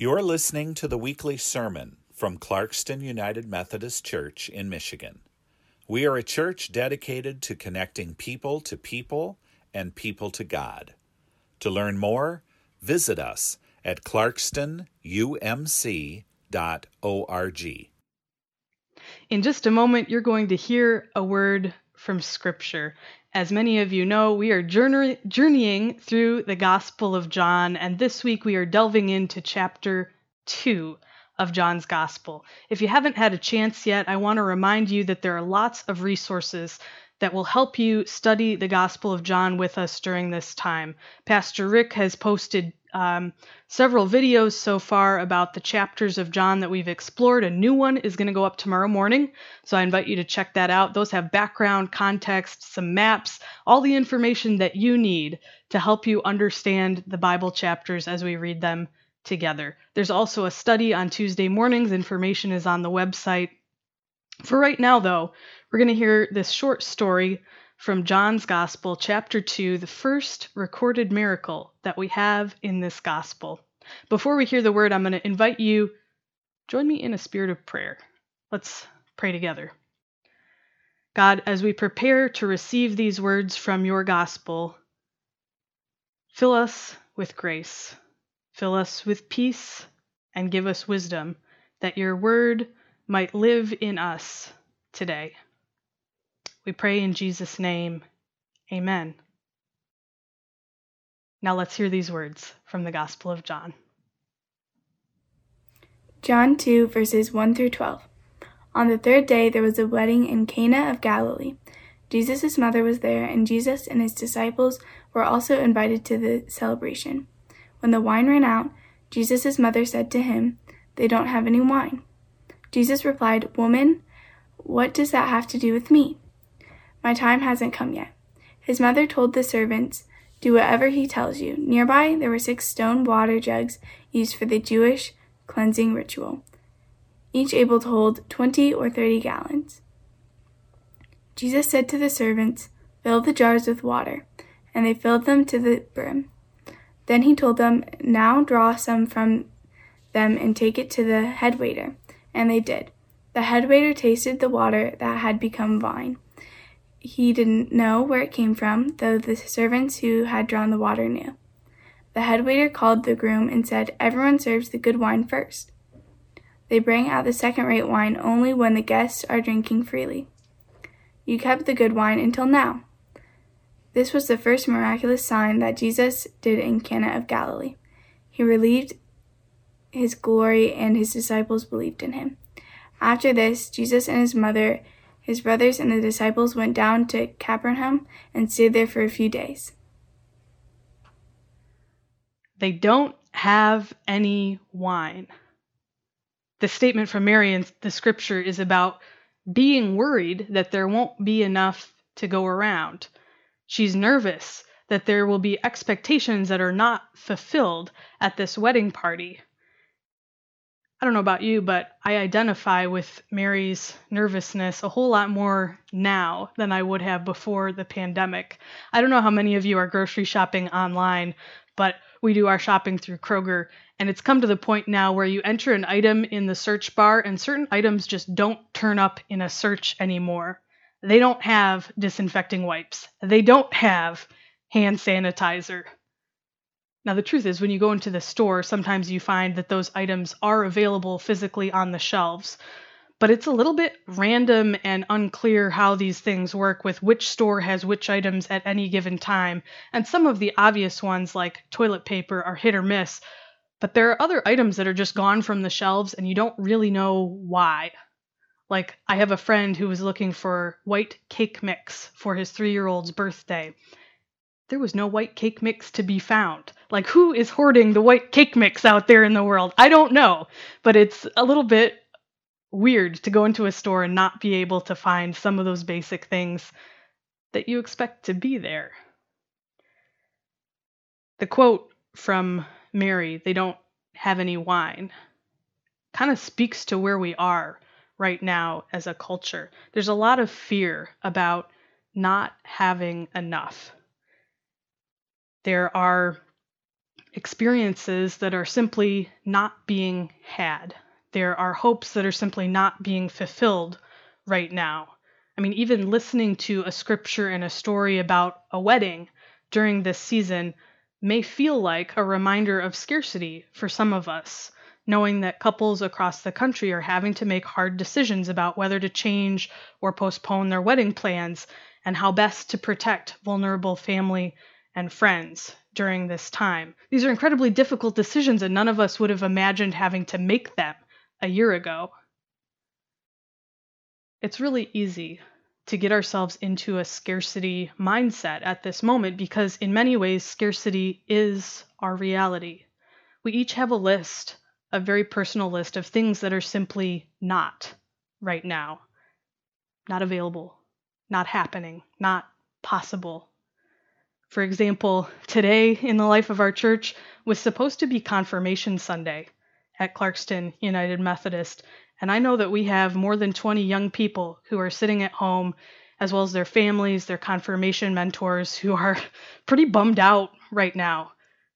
You're listening to the weekly sermon from Clarkston United Methodist Church in Michigan. We are a church dedicated to connecting people to people and people to God. To learn more, visit us at clarkstonumc.org. In just a moment, you're going to hear a word from Scripture. As many of you know, we are journeying through the Gospel of John, and this week we are delving into chapter 2 of John's Gospel. If you haven't had a chance yet, I want to remind you that there are lots of resources that will help you study the Gospel of John with us during this time. Pastor Rick has posted several videos so far about the chapters of John that we've explored. A new one is going to go up tomorrow morning, so I invite you to check that out. Those have background, context, some maps, all the information that you need to help you understand the Bible chapters as we read them together. There's also a study on Tuesday mornings. Information is on the website. For right now, though, we're going to hear this short story from John's Gospel, chapter 2, the first recorded miracle that we have in this Gospel. Before we hear the word, I'm going to invite you, join me in a spirit of prayer. Let's pray together. God, as we prepare to receive these words from your Gospel, fill us with grace, fill us with peace, and give us wisdom that your word might live in us today. We pray in Jesus' name. Amen. Now let's hear these words from the Gospel of John. John 2, verses 1 through 12. On the third day there was a wedding in Cana of Galilee. Jesus' mother was there, and Jesus and his disciples were also invited to the celebration. When the wine ran out, Jesus' mother said to him, "They don't have any wine." Jesus replied, "Woman, what does that have to do with me? My time hasn't come yet." His mother told the servants, "Do whatever he tells you." Nearby, there were 6 stone water jugs used for the Jewish cleansing ritual, each able to hold 20 or 30 gallons. Jesus said to the servants, "Fill the jars with water," and they filled them to the brim. Then he told them, "Now draw some from them and take it to the head waiter," and they did. The head waiter tasted the water that had become wine. He didn't know where it came from, though the servants who had drawn the water knew. The head waiter called the groom and said, "Everyone serves the good wine first. They bring out the second-rate wine only when the guests are drinking freely. You kept the good wine until now." This was the first miraculous sign that Jesus did in Cana of Galilee. He relieved his glory, and his disciples believed in him. After this, Jesus and his mother, his brothers, and the disciples went down to Capernaum and stayed there for a few days. They don't have any wine. The statement from Mary in the scripture is about being worried that there won't be enough to go around. She's nervous that there will be expectations that are not fulfilled at this wedding party. I don't know about you, but I identify with Mary's nervousness a whole lot more now than I would have before the pandemic. I don't know how many of you are grocery shopping online, but we do our shopping through Kroger, and it's come to the point now where you enter an item in the search bar, and certain items just don't turn up in a search anymore. They don't have disinfecting wipes. They don't have hand sanitizer. Now, the truth is, when you go into the store, sometimes you find that those items are available physically on the shelves, but it's a little bit random and unclear how these things work with which store has which items at any given time. And some of the obvious ones like toilet paper are hit or miss, but there are other items that are just gone from the shelves and you don't really know why. Like, I have a friend who was looking for white cake mix for his 3-year-old's birthday. There was no white cake mix to be found. Like, who is hoarding the white cake mix out there in the world? I don't know, but it's a little bit weird to go into a store and not be able to find some of those basic things that you expect to be there. The quote from Mary, "They don't have any wine," kind of speaks to where we are right now as a culture. There's a lot of fear about not having enough. There are experiences that are simply not being had. There are hopes that are simply not being fulfilled right now. I mean, even listening to a scripture and a story about a wedding during this season may feel like a reminder of scarcity for some of us, knowing that couples across the country are having to make hard decisions about whether to change or postpone their wedding plans and how best to protect vulnerable family and friends during this time. These are incredibly difficult decisions, and none of us would have imagined having to make them a year ago. It's really easy to get ourselves into a scarcity mindset at this moment because in many ways, scarcity is our reality. We each have a list, a very personal list of things that are simply not right now, not available, not happening, not possible. For example, today in the life of our church was supposed to be Confirmation Sunday at Clarkston United Methodist, and I know that we have more than 20 young people who are sitting at home, as well as their families, their confirmation mentors, who are pretty bummed out right now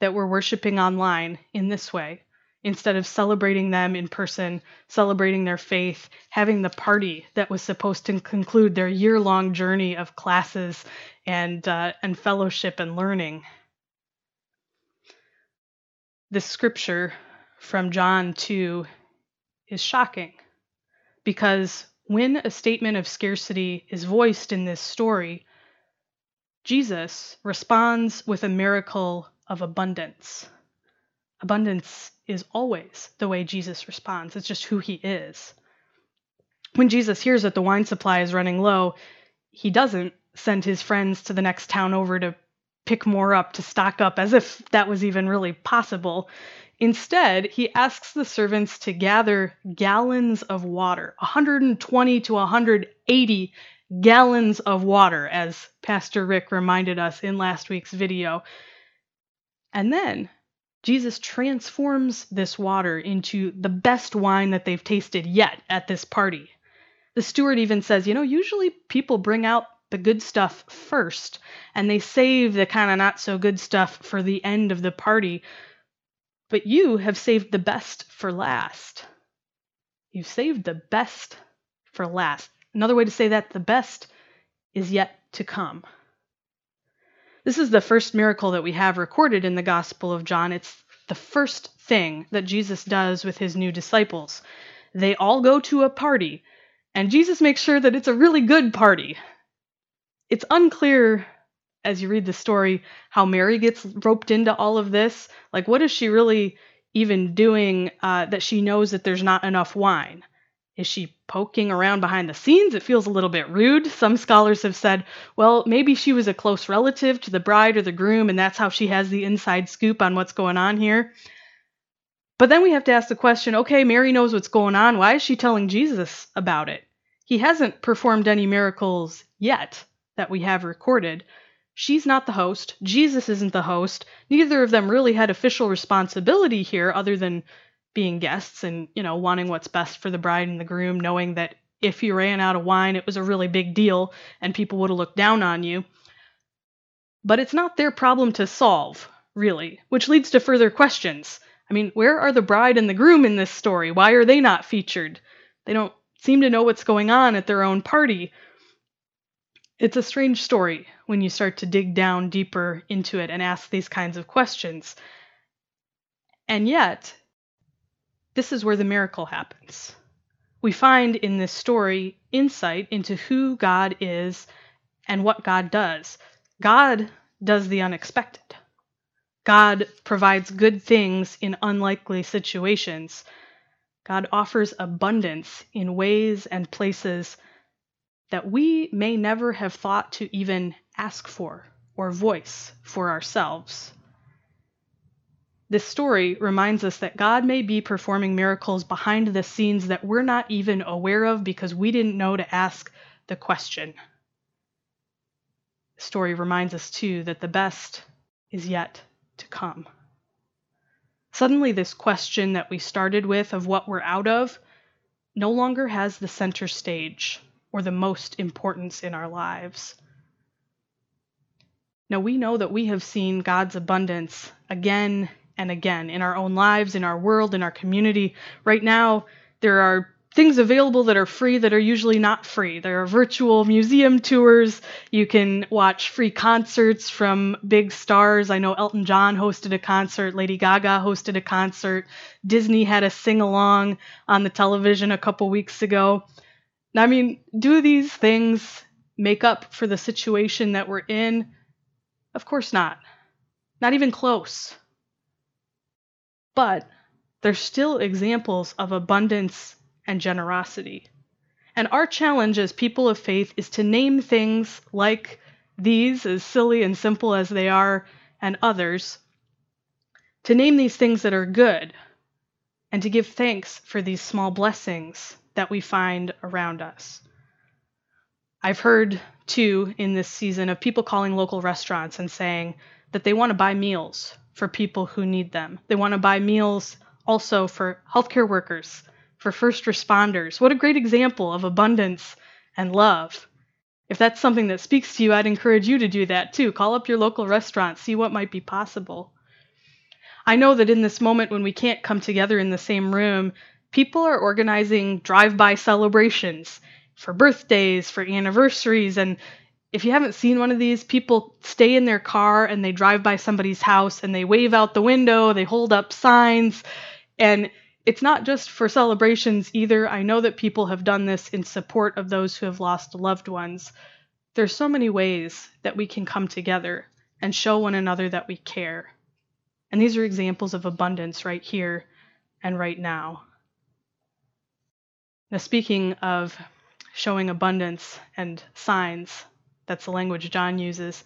that we're worshiping online in this way, instead of celebrating them in person, celebrating their faith, having the party that was supposed to conclude their year-long journey of classes and fellowship and learning. This scripture from John 2 is shocking because when a statement of scarcity is voiced in this story, Jesus responds with a miracle of abundance. Abundance is always the way Jesus responds. It's just who he is. When Jesus hears that the wine supply is running low, he doesn't send his friends to the next town over to pick more up, to stock up, as if that was even really possible. Instead, he asks the servants to gather gallons of water, 120 to 180 gallons of water, as Pastor Rick reminded us in last week's video. And then Jesus transforms this water into the best wine that they've tasted yet at this party. The steward even says, usually people bring out the good stuff first, and they save the kind of not so good stuff for the end of the party. But you have saved the best for last. You've saved the best for last. Another way to say that, the best is yet to come. This is the first miracle that we have recorded in the Gospel of John. It's the first thing that Jesus does with his new disciples. They all go to a party, and Jesus makes sure that it's a really good party. It's unclear as you read the story, how Mary gets roped into all of this. Like, what is she really even doing that she knows that there's not enough wine? Is she poking around behind the scenes? It feels a little bit rude. Some scholars have said, well, maybe she was a close relative to the bride or the groom, and that's how she has the inside scoop on what's going on here. But then we have to ask the question, okay, Mary knows what's going on. Why is she telling Jesus about it? He hasn't performed any miracles yet that we have recorded. She's not the host. Jesus isn't the host. Neither of them really had official responsibility here other than being guests and, wanting what's best for the bride and the groom, knowing that if you ran out of wine, it was a really big deal and people would have looked down on you. But it's not their problem to solve, really, which leads to further questions. Where are the bride and the groom in this story? Why are they not featured? They don't seem to know what's going on at their own party. It's a strange story when you start to dig down deeper into it and ask these kinds of questions. And yet, this is where the miracle happens. We find in this story insight into who God is and what God does. God does the unexpected. God provides good things in unlikely situations. God offers abundance in ways and places that we may never have thought to even ask for or voice for ourselves. This story reminds us that God may be performing miracles behind the scenes that we're not even aware of because we didn't know to ask the question. The story reminds us, too, that the best is yet to come. Suddenly, this question that we started with of what we're out of no longer has the center stage or the most importance in our lives. Now, we know that we have seen God's abundance again and again in our own lives, in our world, in our community. Right now, there are things available that are free that are usually not free. There are virtual museum tours. You can watch free concerts from big stars. I know Elton John hosted a concert. Lady Gaga hosted a concert. Disney had a sing-along on the television a couple weeks ago. I mean, do these things make up for the situation that we're in? Of course not. Not even close. But there's still examples of abundance and generosity. And our challenge as people of faith is to name things like these, as silly and simple as they are, and others, to name these things that are good, and to give thanks for these small blessings that we find around us. I've heard, too, in this season of people calling local restaurants and saying that they want to buy meals for people who need them. They want to buy meals also for healthcare workers, for first responders. What a great example of abundance and love. If that's something that speaks to you, I'd encourage you to do that too. Call up your local restaurant, see what might be possible. I know that in this moment when we can't come together in the same room, people are organizing drive-by celebrations for birthdays, for anniversaries, and if you haven't seen one of these, people stay in their car and they drive by somebody's house and they wave out the window, they hold up signs, and it's not just for celebrations either. I know that people have done this in support of those who have lost loved ones. There's so many ways that we can come together and show one another that we care. And these are examples of abundance right here and right now. Now, speaking of showing abundance and signs, that's the language John uses.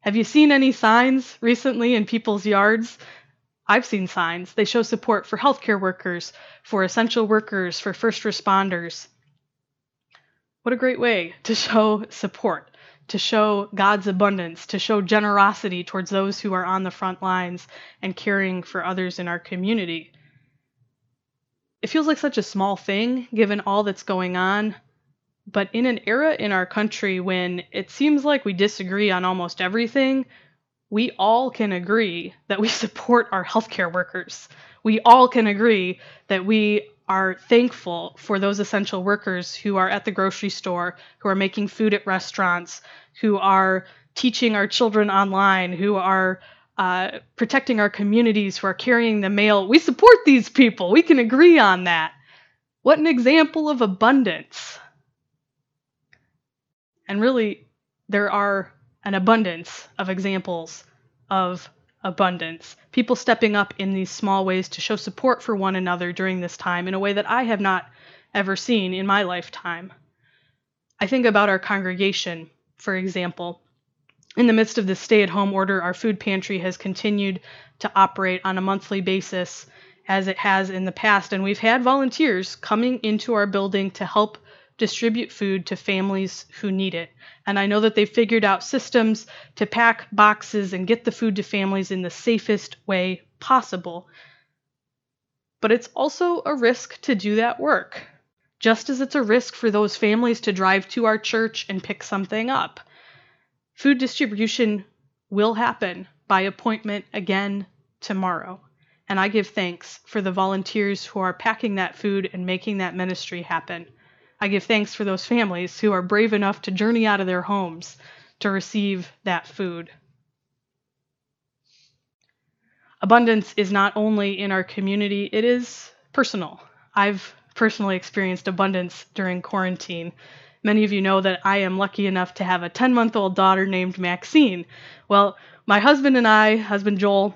Have you seen any signs recently in people's yards? I've seen signs. They show support for healthcare workers, for essential workers, for first responders. What a great way to show support, to show God's abundance, to show generosity towards those who are on the front lines and caring for others in our community. It feels like such a small thing, given all that's going on, but in an era in our country when it seems like we disagree on almost everything, we all can agree that we support our healthcare workers. We all can agree that we are thankful for those essential workers who are at the grocery store, who are making food at restaurants, who are teaching our children online, who are protecting our communities, who are carrying the mail. We support these people. We can agree on that. What an example of abundance. And really, there are an abundance of examples of abundance. People stepping up in these small ways to show support for one another during this time in a way that I have not ever seen in my lifetime. I think about our congregation, for example. In the midst of this stay-at-home order, our food pantry has continued to operate on a monthly basis as it has in the past, and we've had volunteers coming into our building to help distribute food to families who need it. And I know that they've figured out systems to pack boxes and get the food to families in the safest way possible. But it's also a risk to do that work, just as it's a risk for those families to drive to our church and pick something up. Food distribution will happen by appointment again tomorrow. And I give thanks for the volunteers who are packing that food and making that ministry happen. I give thanks for those families who are brave enough to journey out of their homes to receive that food. Abundance is not only in our community, it is personal. I've personally experienced abundance during quarantine. Many of you know that I am lucky enough to have a 10-month-old daughter named Maxine. Well, my husband and I, husband Joel,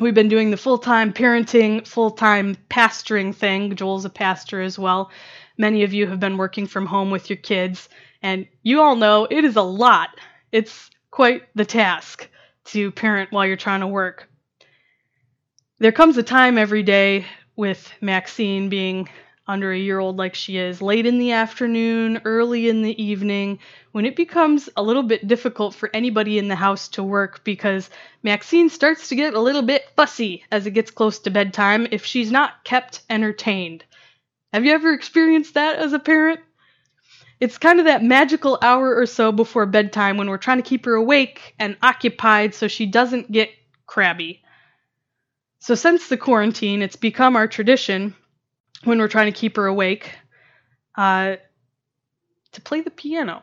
we've been doing the full-time parenting, full-time pastoring thing. Joel's a pastor as well. Many of you have been working from home with your kids, and you all know it is a lot. It's quite the task to parent while you're trying to work. There comes a time every day with Maxine being under a year old like she is, late in the afternoon, early in the evening, when it becomes a little bit difficult for anybody in the house to work because Maxine starts to get a little bit fussy as it gets close to bedtime if she's not kept entertained. Have you ever experienced that as a parent? It's kind of that magical hour or so before bedtime when we're trying to keep her awake and occupied so she doesn't get crabby. So since the quarantine, it's become our tradition when we're trying to keep her awake to play the piano.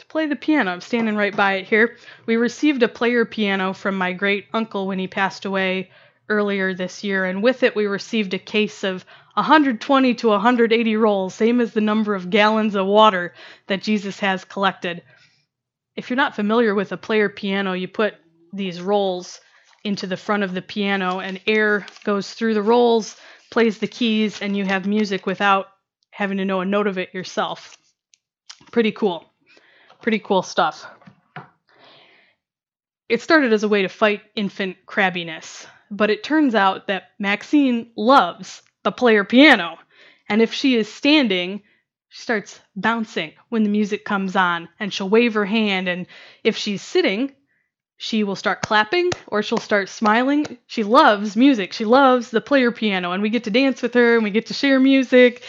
I'm standing right by it here. We received a player piano from my great uncle when he passed away earlier this year, and with it we received a case of 120 to 180 rolls, same as the number of gallons of water that Jesus has collected. If you're not familiar with a player piano, you put these rolls into the front of the piano, and air goes through the rolls, plays the keys, and you have music without having to know a note of it yourself. Pretty cool. Pretty cool stuff. It started as a way to fight infant crabbiness, but it turns out that Maxine loves a player piano, and if she is standing, she starts bouncing when the music comes on, and she'll wave her hand, and if she's sitting, she will start clapping, or she'll start smiling. She loves music. She loves the player piano, and we get to dance with her, and we get to share music.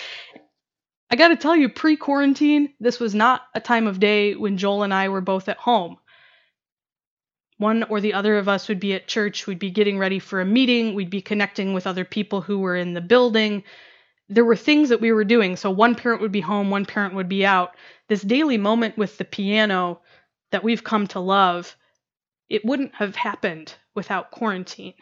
I gotta tell you, pre-quarantine, this was not a time of day when Joel and I were both at home. One or the other of us would be at church, we'd be getting ready for a meeting, we'd be connecting with other people who were in the building. There were things that we were doing, so one parent would be home, one parent would be out. This daily moment with the piano that we've come to love, it wouldn't have happened without quarantine.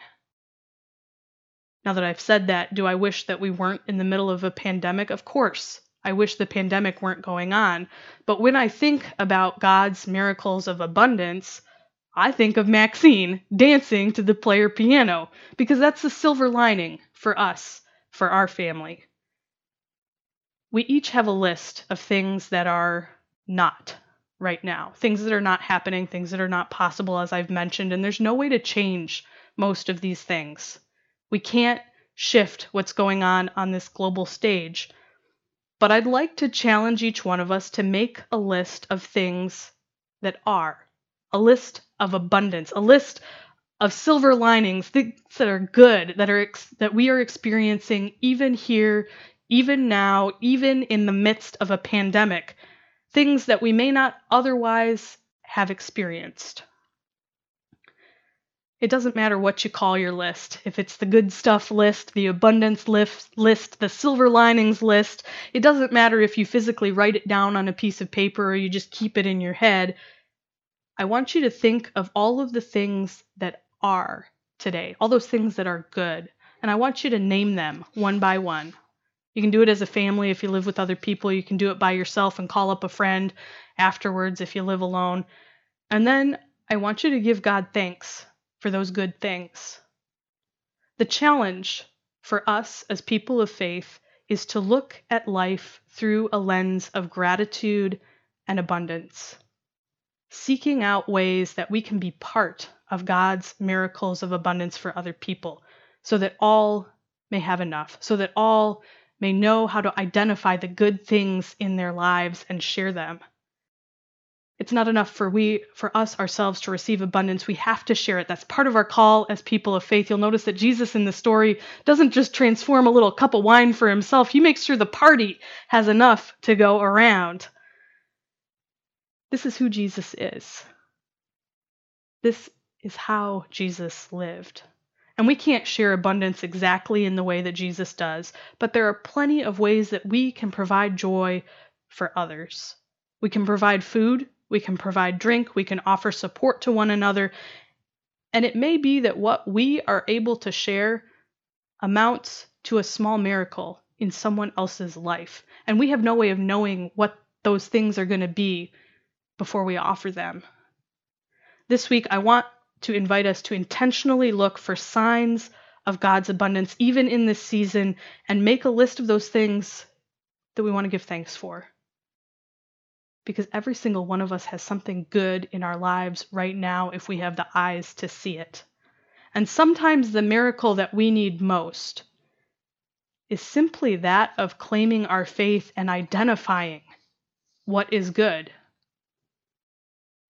Now that I've said that, do I wish that we weren't in the middle of a pandemic? Of course. I wish the pandemic weren't going on. But when I think about God's miracles of abundance, I think of Maxine dancing to the player piano, because that's the silver lining for us, for our family. We each have a list of things that are not right now, things that are not happening, things that are not possible, as I've mentioned, and there's no way to change most of these things. We can't shift what's going on this global stage. But I'd like to challenge each one of us to make a list of things that are, a list of abundance, a list of silver linings, things that are good, that we are experiencing even here, even now, even in the midst of a pandemic, things that we may not otherwise have experienced. It doesn't matter what you call your list. If it's the good stuff list, the abundance list, the silver linings list, it doesn't matter if you physically write it down on a piece of paper or you just keep it in your head. I want you to think of all of the things that are today, all those things that are good, and I want you to name them one by one. You can do it as a family if you live with other people. You can do it by yourself and call up a friend afterwards if you live alone. And then I want you to give God thanks for those good things. The challenge for us as people of faith is to look at life through a lens of gratitude and abundance, seeking out ways that we can be part of God's miracles of abundance for other people, so that all may have enough, so that all may know how to identify the good things in their lives and share them. It's not enough for us ourselves to receive abundance. We have to share it. That's part of our call as people of faith. You'll notice that Jesus in the story doesn't just transform a little cup of wine for himself. He makes sure the party has enough to go around. This is who Jesus is. This is how Jesus lived. And we can't share abundance exactly in the way that Jesus does, but there are plenty of ways that we can provide joy for others. We can provide food. We can provide drink, we can offer support to one another, and it may be that what we are able to share amounts to a small miracle in someone else's life, and we have no way of knowing what those things are going to be before we offer them. This week, I want to invite us to intentionally look for signs of God's abundance, even in this season, and make a list of those things that we want to give thanks for. Because every single one of us has something good in our lives right now if we have the eyes to see it. And sometimes the miracle that we need most is simply that of claiming our faith and identifying what is good.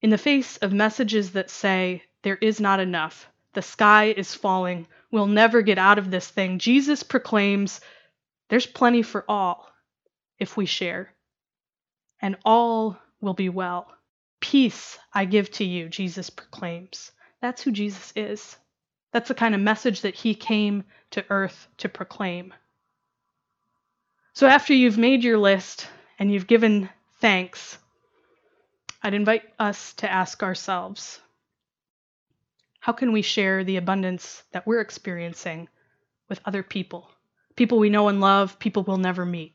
In the face of messages that say, there is not enough, the sky is falling, we'll never get out of this thing, Jesus proclaims, there's plenty for all if we share. and all will be well. Peace I give to you, Jesus proclaims. That's who Jesus is. That's the kind of message that he came to earth to proclaim. So after you've made your list and you've given thanks, I'd invite us to ask ourselves, how can we share the abundance that we're experiencing with other people? People we know and love, people we'll never meet.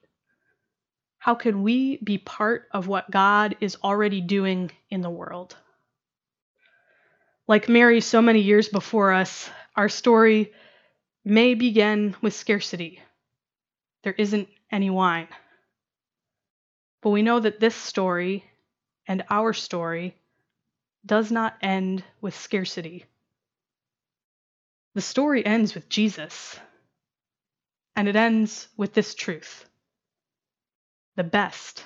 How can we be part of what God is already doing in the world? Like Mary, so many years before us, our story may begin with scarcity. There isn't any wine. But we know that this story and our story does not end with scarcity. The story ends with Jesus, and it ends with this truth. The best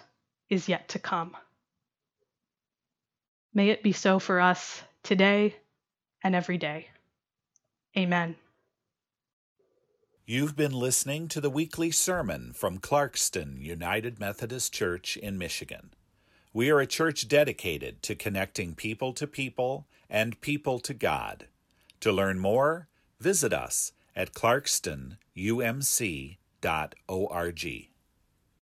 is yet to come. May it be so for us today and every day. Amen. You've been listening to the weekly sermon from Clarkston United Methodist Church in Michigan. We are a church dedicated to connecting people to people and people to God. To learn more, visit us at clarkstonumc.org.